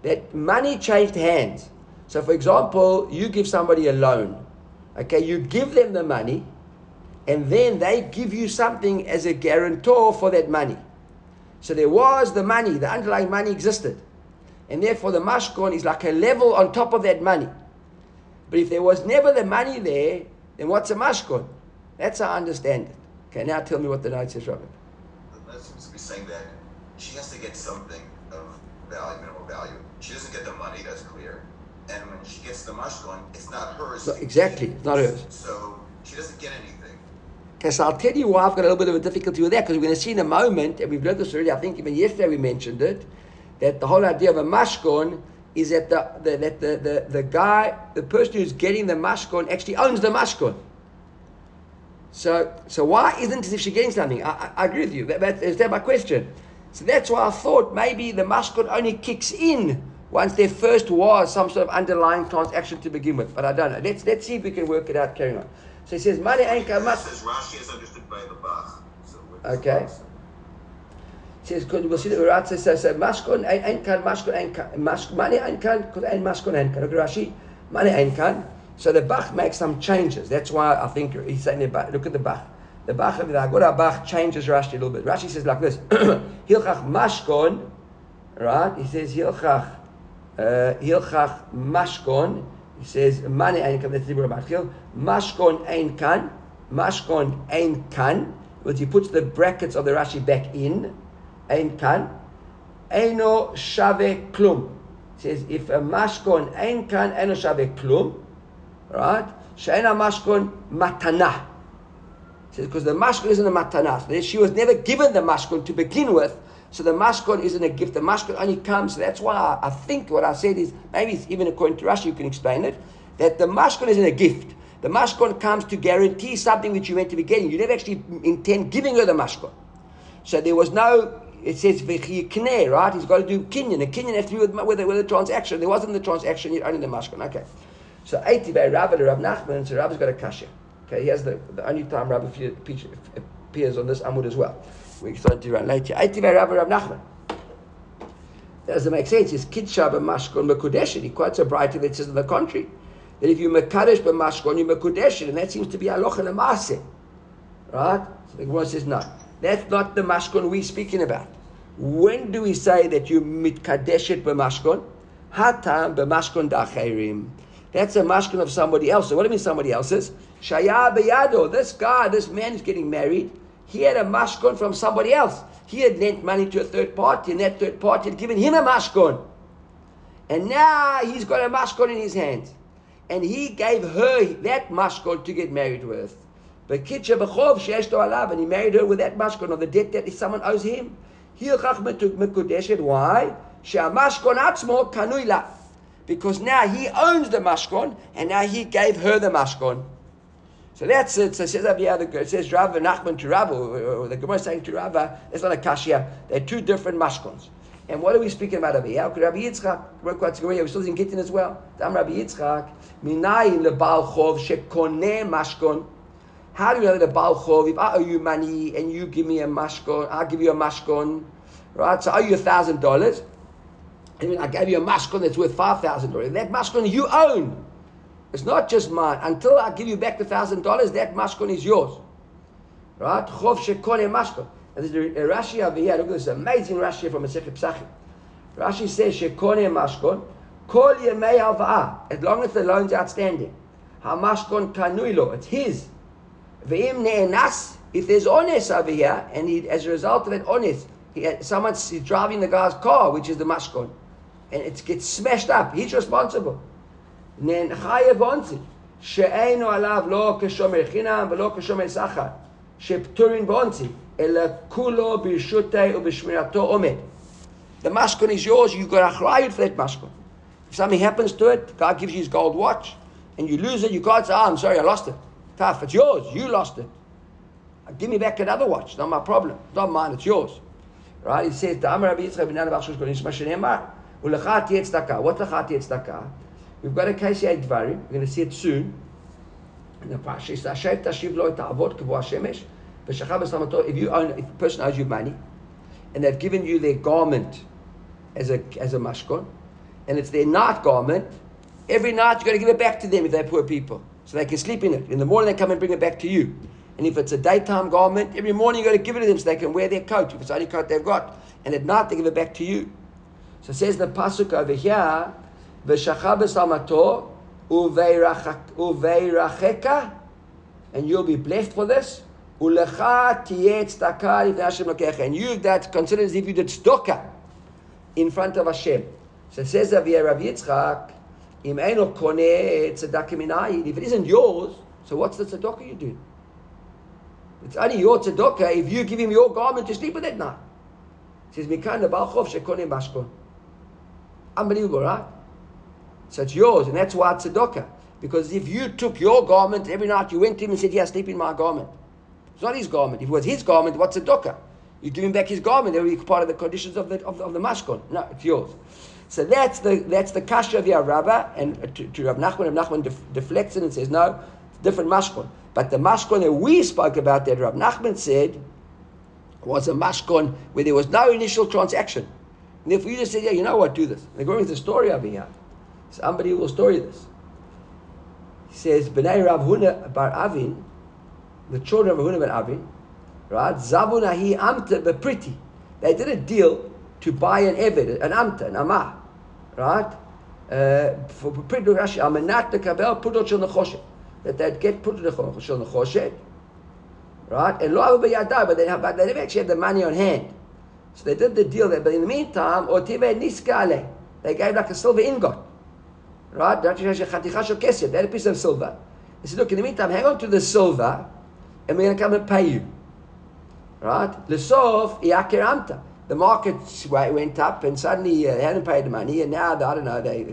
That money changed hands. So, for example, you give somebody a loan. Okay, you give them the money, and then they give you something as a guarantor for that money. So there was the money, the underlying money existed. And therefore the mashkon is like a level on top of that money. But if there was never the money there, then what's a mashkon? That's how I understand it. Okay, now tell me what the note says, Robert. The note seems to be saying that she has to get something of value, minimal value. She doesn't get the money, that's clear. And when she gets the mashkon, it's not hers. So, exactly, it's not hers. So she doesn't get anything. Okay, so I'll tell you why I've got a little bit of a difficulty with that, because we're going to see in a moment, and we've learned this already, I think even yesterday we mentioned it, that the whole idea of a mashkon is that the, the, that the, the, the guy, the person who's getting the mashkon actually owns the mashkon. So so why isn't it as if she's getting something? I, I, I agree with you. That, that, that's that my question. So that's why I thought maybe the mashkon only kicks in once there first was some sort of underlying transaction to begin with, but I don't know. Let's let's see if we can work it out. Carrying on. So he says, "Money ain't come up." Says Rashi is understood by the Bach. So okay. He says, "Because we'll see the Rashi says, so, so, mashkon ain't kan, mashkon ain't kan, mash money ain't kan, because ain't mashkon ain't kan." Okay, Rashi, money ain't kan. So the Bach makes some changes. That's why I think he's saying, "Look at the Bach." The Bach of the Agur Bach changes Rashi a little bit. Rashi says like this: "Hilchach mashkon," right? He says, "Hilchach." Hilchach uh, mashkon. He says money ain't kan. That's the word mashkon. Mashkon ain't kan. Mashkon ain't kan. But he puts the brackets of the Rashi back in. Ain't kan. Eino shave klum. He says if a mashkon ain't kan, eino shave klum. Right? She'ena mashkon matana. He says because the mashkon isn't a matana. She was never given the mashkon to begin with. So the mashkon isn't a gift. The mashkon only comes. So that's why I, I think what I said is, maybe it's even according to Rashi, you can explain it, that the mashkon isn't a gift. The mashkon comes to guarantee something that you meant to be getting. You never actually intend giving her the mashkon. So there was no, it says, v'chikneh, right? He's got to do kinyan. A kinyan has to do with, with, with a transaction. There wasn't the transaction, yet only the mashkon. Okay. So Eiti by Rav and Rav Nachman, so Rav has got a kasha. Okay, he has the, the only time Rav appears on this Amud as well. We're starting to run later. Doesn't make sense. It's Kidshah b'mashkon mekudeshin. He quotes a brighter that says in the contrary that if you mekadesh b'mashkon, you mekudeshin, and that seems to be halacha l'maaseh, right? So the Gemara says no. That's not the mashkon we're speaking about. When do we say that you mitkadeshet b'mashkon? Hatam b'mashkon da'acheirim. That's a mashkon of somebody else. So what do you mean somebody else's? Shaya b'yado. This guy, this man is getting married. He had a mashkon from somebody else. He had lent money to a third party, and that third party had given him a mashkon. And now he's got a mashkon in his hand. And he gave her that mashkon to get married with. But Kitcha Bechov Shesh to Alav, and he married her with that mashkon of the debt that someone owes him. Why? Because now he owns the mashkon, and now he gave her the mashkon. So that's it. So it says over here, it says Rav Nachman to Rav, or the Gemara is saying to Rav, it's not a kashya. They're two different mashkons. And what are we speaking about over here? Rabbi Yitzchak, we're still in Gittin as well. I'm Rabbi Yitzchak. Minayin lebal chov shekoneh mashkon. How do you know that a bal chov? If I owe you money and you give me a mashkon, I'll give you a mashkon, right? So I owe you a thousand dollars, and I gave you a mashkon that's worth five thousand dollars. That mashkon you own. It's not just mine. Until I give you back the thousand dollars, that mashkon is yours. Right? Chov shekoneh mashkon. And there's a Rashi over here. Look at this amazing Rashi from Masechet Pesachim. Rashi says, shekoneh mashkon, kol yemei halva'ah, as long as the loan's outstanding. Ha mashkon kanui lo, it's his. Ve'im ne'enas, if there's ones aviyah, and he, as a result of that ones, he, someone's he's driving the guy's car, which is the mashkon, and it gets smashed up, he's responsible. Then chayev onsi, she'einu alav lo keshomer chinam velo keshomer sachar, she'pturin bonsi, ela kulo b'rishutei u'b'shmirato omed. The mashkon is yours, you've got a chayot for that mashkon. If something happens to it, God gives you his gold watch, and you lose it, you can't say, oh, I'm sorry, I lost it. Tough, it's yours, you lost it. Give me back another watch, not my problem, not mine, it's yours. Right, he says, we've got a case here, we're going to see it soon. If you own, if a person owes you money, and they've given you their garment as a, as a mashkon, and it's their night garment, every night you've got to give it back to them if they're poor people, so they can sleep in it. In the morning they come and bring it back to you. And if it's a daytime garment, every morning you've got to give it to them so they can wear their coat, if it's the only coat they've got. And at night they give it back to you. So it says in the pasuk over here, V'shachab esamato uveiracheka, and you'll be blessed for this. Ulecha tiyeh tzedakah ifnei Hashem Elokecha, and you that consider as if you did tzedakah in front of Hashem. So it says over here, Rav Yitzchak, Im eino koneh tzedakah minayin, if it isn't yours, so what's the tzedakah you do? It's only your tzedakah if you give him your garment to sleep with at night. It says, Mikan lebalchov shekoneh mashkon. Unbelievable, right? So it's yours, and that's why it's tzedakah. Because if you took your garment every night, you went to him and said, yeah, sleep in my garment. It's not his garment. If it was his garment, what's tzedakah? You give him back his garment. That would be part of the conditions of the, of the, of the mashkon. No, it's yours. So that's the that's the kasha of your Rabbah, and to, to Rav Nachman, Rav Nachman def, deflects it and says, no, it's different mashkon. But the mashkon that we spoke about, that Rav Nachman said, was a mashkon where there was no initial transaction. And therefore you just said, yeah, you know what, do this. And according to the story over here, somebody will story this. He says, B'nai Rav Huna bar Avin, the children of Rav Huna bar Avin, right? Zabunahi amta bepriti. They did a deal to buy an eved, an amta, an amah, right? Uh, for bepriti Rashi, amenat nekabel putol shel nechoshet. That they'd get put in the choshet, right? And lo b'yadai, but they but they never actually had the money on hand, so they did the deal there. But in the meantime, otive niskale, they gave like a silver ingot, right? They had a piece of silver. They said, look, in the meantime, hang on to the silver, and we're going to come and pay you, right? L'sof iakir amta. The market went up, and suddenly uh, they hadn't paid the money, and now I don't know they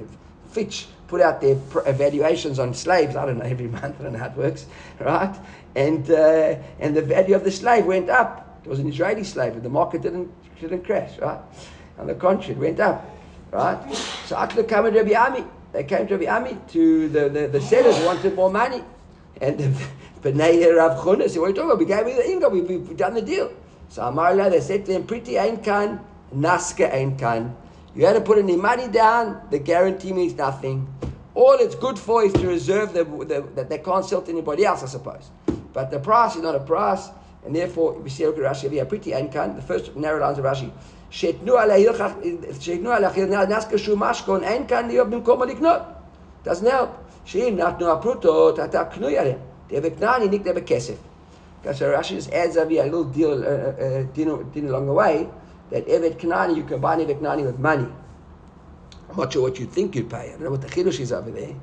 Fitch put out their evaluations on slaves, I don't know, every month, I don't know how it works, right? And uh, and the value of the slave went up. It was an Israeli slave, but the market didn't didn't crash, right? On the contrary, it went up, right? So Atla came to Rabbi Ami. They came to Rabbi Ami, to the, the, the sellers wanted more money. And B'nai Rav Chuna said, what are you talking about? We gave you the income, we, we, we've done the deal. So Amarla, they said to him, Priti ain't kan, Naska ain't kan. You had to put any money down, the guarantee means nothing. All it's good for is to reserve the, the, that they can't sell to anybody else, I suppose. But the price is not a price, and therefore, we see Rashi, we are pretty ankan, the first narrow lines of Rashi. Doesn't help. So Rashi just adds up here a little deal, uh, uh, deal, deal along the way. That Evet Knani, you combine Evet Knani with money. I'm not sure what you think you'd pay. I don't know what the Chidush is over there.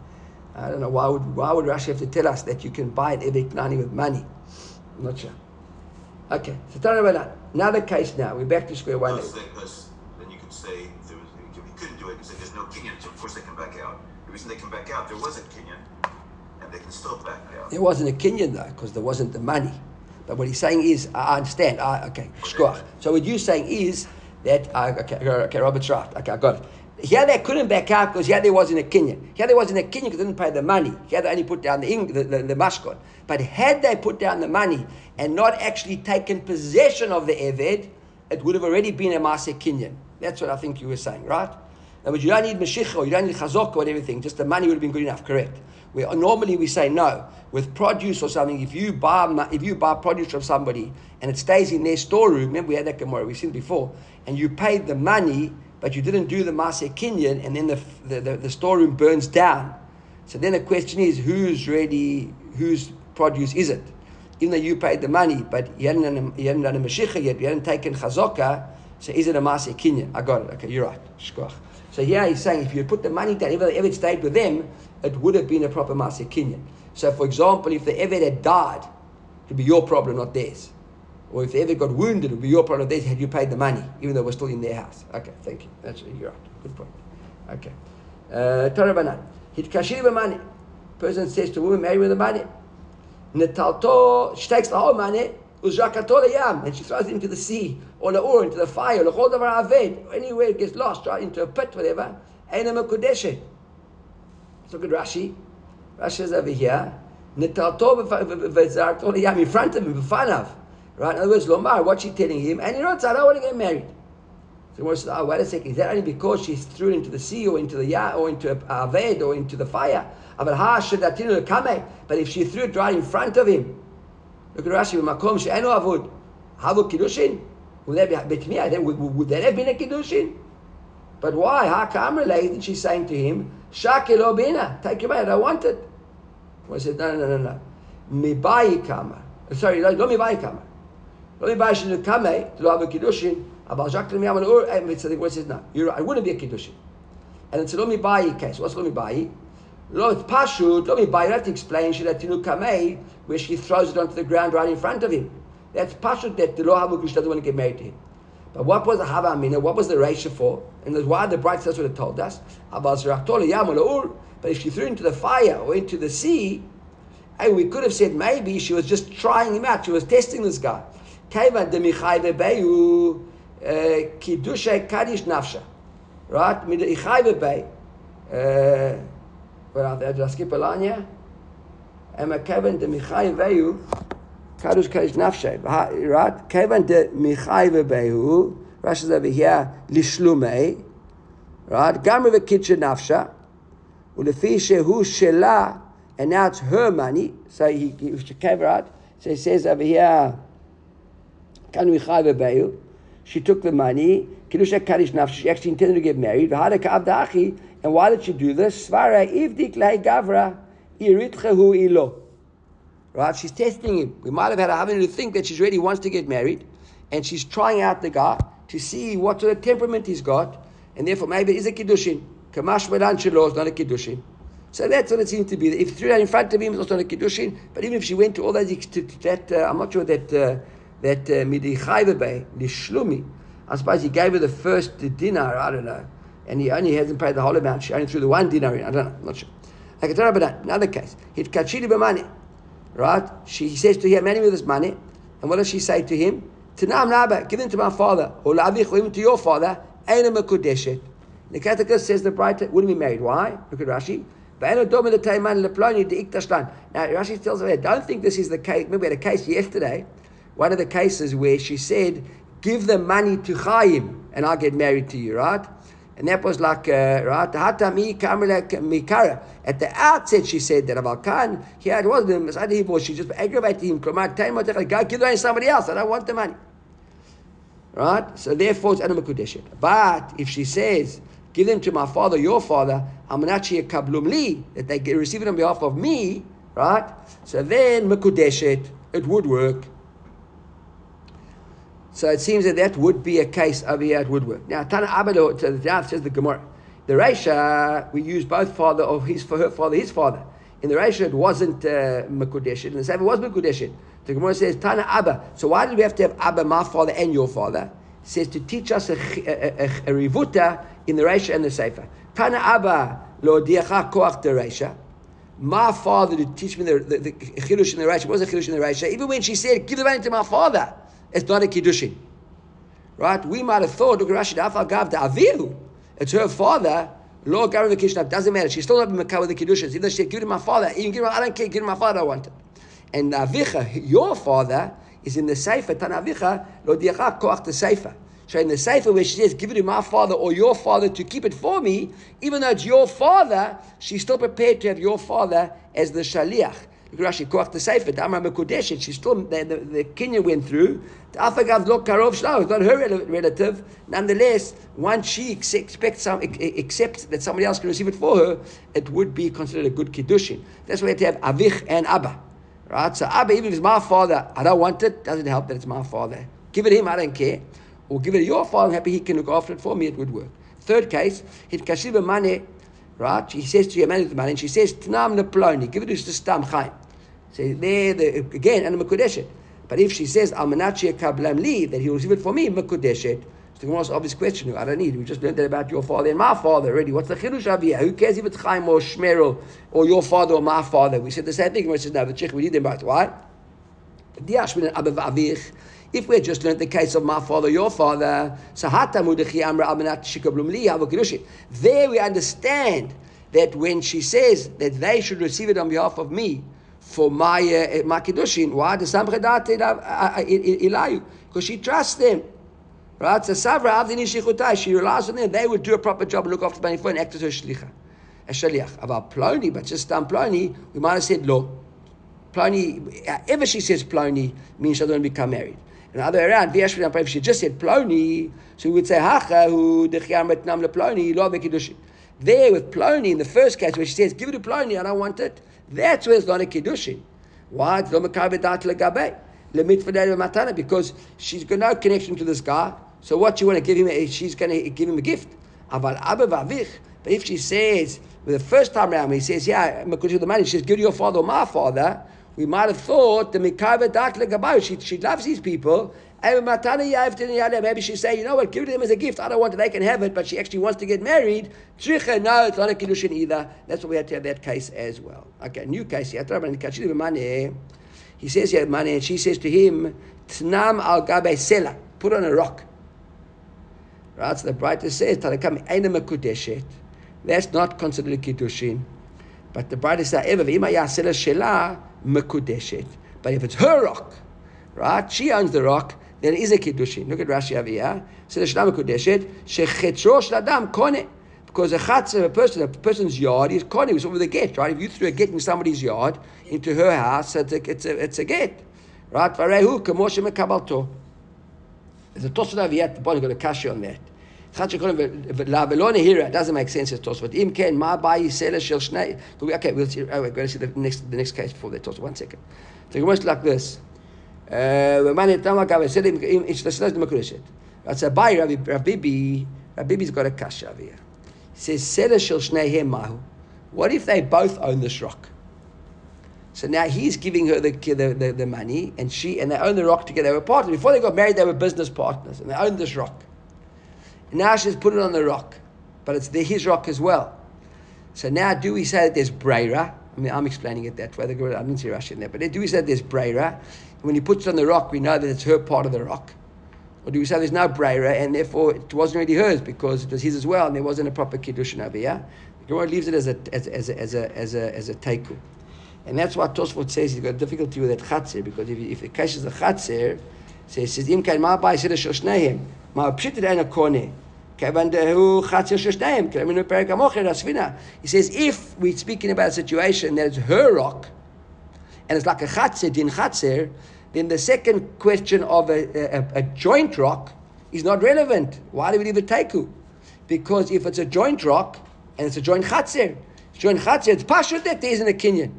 I don't know why would why would Rashi have to tell us that you can buy an Evet Knani with money. I'm not sure. Okay, so tell me about another case now. We're back to square one. Plus, then, plus, then you could say there was, you couldn't do it and say there's no Kenyan, so of course they can back out. The reason they can back out, there wasn't Kenyan, and they can still back out. There wasn't a Kenyan though, because there wasn't the money. But what he's saying is, I understand. I, okay, so what you're saying is that, I, okay, okay, Robert's right. Okay, I got it. Here they couldn't back out because here there wasn't a Kenyan. Here there wasn't a Kenyan because they didn't pay the money. Here they only put down the, the, the, the mashkon. But had they put down the money and not actually taken possession of the Eved, it would have already been a Masechet Kiddushin. That's what I think you were saying, right? Now, but you don't need Mashiach or you don't need Chazok or everything. Just the money would have been good enough, correct? We, normally we say no. With produce or something, if you buy if you buy produce from somebody and it stays in their storeroom, remember we had that Gemara, we've seen it before, and you paid the money, but you didn't do the Masechet Kiddushin, and then the the, the the storeroom burns down. So then the question is, who's really, whose produce is it? even though you paid the money, but you hadn't, you hadn't done a Mashiach yet, you hadn't taken Chazaka, so is it a Masechet Kiddushin? I got it. Okay, you're right. Shkoch. So here he's saying if you put the money down, if the Eved stayed with them, it would have been a proper Masechet Kiddushin. So for example, if the Eved had died, it would be your problem, not theirs. Or if the Eved got wounded, it would be your problem, not theirs, had you paid the money, even though it was still in their house. Okay, thank you. That's, you're right. Good point. Okay. Torah banan. Hit kashir b'mani. Person says to a woman, marry with the money. Netalto, she takes the whole money, uzrakato layam, and she throws it into the sea, or the or into the fire, or the chodavar aved, anywhere it gets lost, right, into a pit, whatever. Eina mekudeshet. Let's look at Rashi. Rashi is over here. Netalto v'zarakato layam, in front of him, b'fanav. Right, in other words, Lomar, what's she telling him? And you know what, I don't want to get married. So one says, oh, wait a second, is that only because she's thrown into the sea or into the yard or into a aved or into the fire? But if she threw it right in front of him, look at Rashi, Makom she'eno avud, havu kiddushin, would that be betmiyah? Would that have been a kiddushin? But why? How come? Isn't she saying to him, Shake lo bina, take your money, I don't want it. One says, no, no, no, no, no. Mibayi kama. Sorry, no, no mibayi kama. No mibayi shenu kame, to lo havu kiddushin. About Jacqueline Yaman or something, what says now? You're right, it wouldn't be a Kiddushin. And it's a Lomi Bayi case. What's Lomi Bayi? Lord Pashut, Lomi Bayi, you have to explain Shiratinu Kamei, where she throws it onto the ground right in front of him. That's Pashut that the Lohavu Gush doesn't want to get married to him. But what was the Hava Amina? What was the Reisha for? And that's why the bride says what it told us. About Zeraktol Yaman or, but if she threw into the fire or into the sea, and we could have said maybe she was just trying him out, she was testing this guy. Keva Demichai Bebeyu. Kiddushay Kaddish Nafsha. Right? Mid Ichai Bebei. Where did I skip a line here? And a Kevan de Michai Veyu. Kaddish Kaddish Nafsha. Right? Kevan de Michai Bebehu. Rashi's over here. Lishlumei. Right? Gamri Vekitche Nafsha. Ulefi Shehu Shela. And now it's her money. So he came right. So he says over here. Kan Michai Bebehu. She took the money. Kiddusha Kaddish Nafsha. She actually intended to get married. And why did she do this? Svara Ivdik Lai Gavra Iritchehu Ilo. Right? She's testing him. We might have had a having to think that she really wants to get married, and she's trying out the guy to see what sort of temperament he's got, and therefore maybe it is a kiddushin. Kamash Melan Shelo is not a kiddushin. So that's what it seems to be. If you threw that in front of him, it's not a kiddushin. But even if she went to all those, that uh, I'm not sure that. Uh, That Midichayvebei Lishlumi, I suppose he gave her the first dinar, I don't know, and he only hasn't paid the whole amount. She only threw the one dinar in. I don't know, I'm not sure. Like another case, hit kachili b'mani, right? She he says to her, marry me with this money, and what does she say to him? Tanam Rabbah, give them to my father, or la'avich, or even to your father. Eina mekudeshet. The catechist says the bride wouldn't be married. Why? Look at Rashi. Now Rashi tells her, I don't think this is the case. Maybe we had a case yesterday. One of the cases where she said, give the money to Chaim and I'll get married to you, right? And that was like, uh, right? At the outset, she said that about Khan. Here it wasn't. She just aggravated him. Go give the money to somebody else. I don't want the money. Right? So therefore, it's Anam Kudeshet. But if she says, give them to my father, your father, Amanachi Kablum Li, that they receive it on behalf of me, right? So then, Mekudeshet, it would work. So it seems that that would be a case over here at Woodward. Now, Tana Abelo, to the Daf, says the Gemara. The Reisha, we use both father of his for her father, his father. In the Reisha, it wasn't uh, Mekudeshet. In the same, it was Mekudeshet. The Gemara says, Tana Abba. So why did we have to have Abba, my father, and your father? It says to teach us a, a, a, a Rivuta in the Reisha and the Sefer. Tana Abba, lo diacha koach de Reisha. My father to teach me the Chidush in the Reisha. What was the Chidush in the Reisha? Even when she said, give the money to my father. It's not a kiddushin, right? We might have thought, look at Rashi, Afal Gav the Avihu. It's her father. Lord Gav the Kishnab doesn't matter. She's still not Makar with the kiddushin. Even though she said, give it to my father. Even give it, I don't care. Give it to my father. I want it. And Avicha, your father, is in the Sefer. Tan Avicha Lo Diachak Koach the Sefer. So in the Sefer where she says, give it to my father or your father to keep it for me, even though it's your father, she's still prepared to have your father as the shaliach. Rashi koach the sefer. Amar mekudeshet. She still the, the, the Kenya went through. Afagav lo karov shlo. It's not her relative. Nonetheless, once she expects some, accepts that somebody else can receive it for her, it would be considered a good kiddushin. That's why you have to have avich and abba, Right? So Abba, even if it's my father, I don't want it, doesn't help that it's my father. Give it him, I don't care. Or give it to your father, I'm happy he can look after it for me, it would work. Third case, hit kashiba money, right? He says to your man with the money, and she says, Tnam neploni, give it to Stam Chaim. So there, the, again, and Makudeshet. But if she says, Almanachia kablam li, that he will receive it for me, Makudeshet. It's the most obvious question. I don't need. We just learned that about your father and my father already. What's the chidush over here? Who cares if it's Chaim or Shmerel or your father or my father? We said the same thing. We said, no, the Czech, we need them both. Why? If we had just learned the case of my father, your father, there we understand that when she says that they should receive it on behalf of me for my uh, my kiddushin, why? Because she trusts them. Right? So Savra Avdini Shichutai, she relies on them, they would do a proper job and look after the money for and act as her shlicha. A shaliach. About Ploni, but just on Ploni, we might have said lo. Ploni, however she says Ploni, means she doesn't become married. And the other way around, if she just said Ploni, so we would say, Hacha, who dechiamet nam le Ploni, lo bekidushi. There with Ploni, in the first case where she says, give it to Ploni, I don't want it, that's where it's not a kiddushin. Why? It's lo mekabe dat le gabe. Because she's got no connection to this guy, so what you want to give him, she's going to give him a gift. But if she says, well, the first time around, when he says, yeah, because of the money, she says, give your father or my father, we might have thought, the she, she loves these people, maybe she's saying, you know what, give it to them as a gift, I don't want it, they can have it, but she actually wants to get married. No, it's not a kiddushin either. That's why we had to have that case as well. Okay, new case here. He says he had money, and she says to him, Tnam al gabe sela, put on a rock. Right? So the bride says, Tarakam einam kudeshet. That's not considered a kiddushin. But the bride says, Ever imaya sela shela mekudeshet. But if it's her rock, right? She owns the rock, then it is a kiddushin. Look at Rashi over here. Sela shela mekudeshet, shechetro shladam kone. Because a chatz of a person, a person's yard is konim. It's over the get, right? If you threw a get in somebody's yard into her house, it's a, it's a, it's a get, right? Varehu kamoshem kabalto. There's a Tosafot over here at the bottom. Got a kashi on that. Chatz konim lavelone hira. It doesn't make sense as Tosafot. Im ken ma bayi sela shel shnei. Okay, we'll see. Oh, we're going to see the next the next case before that Tosafot. One second. So almost like this. That's a bay Rabbi Rabbi Rabbi's got a kashi over here. He says, Sela shel shneihem mahu. What if they both own this rock? So now he's giving her the, the, the, the money, and she and they own the rock together. They were partners. Before they got married, they were business partners, and they owned this rock. And now she's put it on the rock, but it's the, his rock as well. So now do we say that there's breira? I mean, I'm explaining it that way. I didn't see Rashi in there, but do we say that there's breira? When he puts it on the rock, we know that it's her part of the rock. Or do we say there's no breira and therefore it wasn't really hers because it was his as well and there wasn't a proper kiddushin over here? The Gemara leaves it as a as as as a as a as a teiku, and that's why Tosafot says he's got difficulty with that chatzer, because if if the case is a chatzer, says says imkan ma bay seder shoshneim ma pshitid ein a kone kavan dehu chatzer shoshneim k'leminu perik amocher asvina. He says if we're speaking about a situation that it's her rock, and it's like a chatzer din chatzer. Then the second question of a, a, a joint rock is not relevant. Why do we leave a teiku? Because if it's a joint rock and it's a joint chatzer, it's joint chatzer, it's pashut that there isn't a kinyan.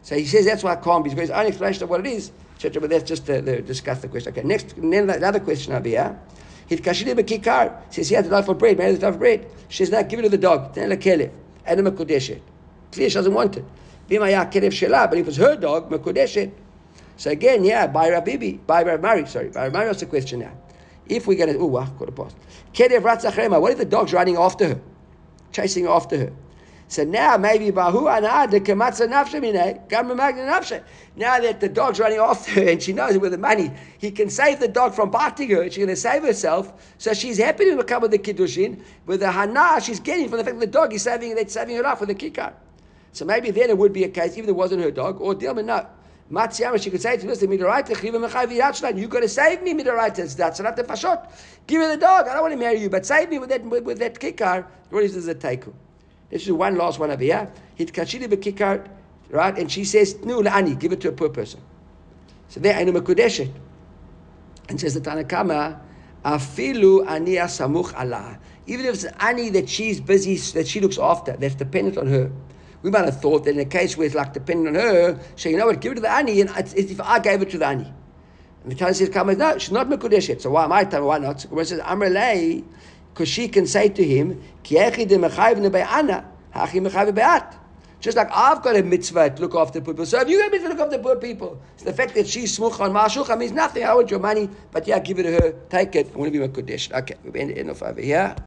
So he says that's why it can't be. It's only explanation of what it is. But that's just to, to discuss the question. Okay, next, another question over here. Hit kashile b'kikar, says he had the loaf of bread, man, the loaf of bread. She says, now give it to the dog. Then lekelev, adam mekudeshet. Clearly she doesn't want it. V'maya kelev shela, but if it's her dog, mekudeshet. So again, yeah, by Rabibi, by Rav Mari, sorry, by Rav Mari, what's the question now? If we're going to, oh, wow, got a pause. Kedev Ratzachrema, what if the dog's running after her, chasing after her? So now maybe, now that the dog's running after her and she knows it with the money, he can save the dog from biting her, she's going to save herself, so she's happy to become with the kiddushin, with the hana she's getting from the fact that the dog is saving, that's saving her life with the kikar. So maybe then it would be a case, even if it wasn't her dog, or Dilma, no. Matsiyama, she could say to listen, you've got to save me, Midoraitis. That's not the Pashot. Give me the dog. I don't want to marry you, but save me with that with, with that kikar. What is this a teiku? Let's do one last one over here. Hit kachili b'kikar, right? And she says, "Nu la'ani, give it to a poor person." So there, Ainu mekudeshet, and says the Tana Kama, "Afilu ani asamuch ala." Even if it's ani that she's busy, that she looks after, that's dependent on her. We might have thought that in a case where it's like dependent on her, so you know what, give it to the Ani, and it's, it's if I gave it to the Ani. And the Tana says, Kama, no, she's not Mekudesh yet. So why am I Tana? Why not? The says, Amrelei, because she can say to him, just like I've got a mitzvah to look after poor people, so if you have a mitzvah to look after poor people, so the fact that she's smuch on Ma'ashucha means nothing. I want your money, but yeah, give it to her, take it. I want to be Mekudesh. Okay, we'll end, end off over here.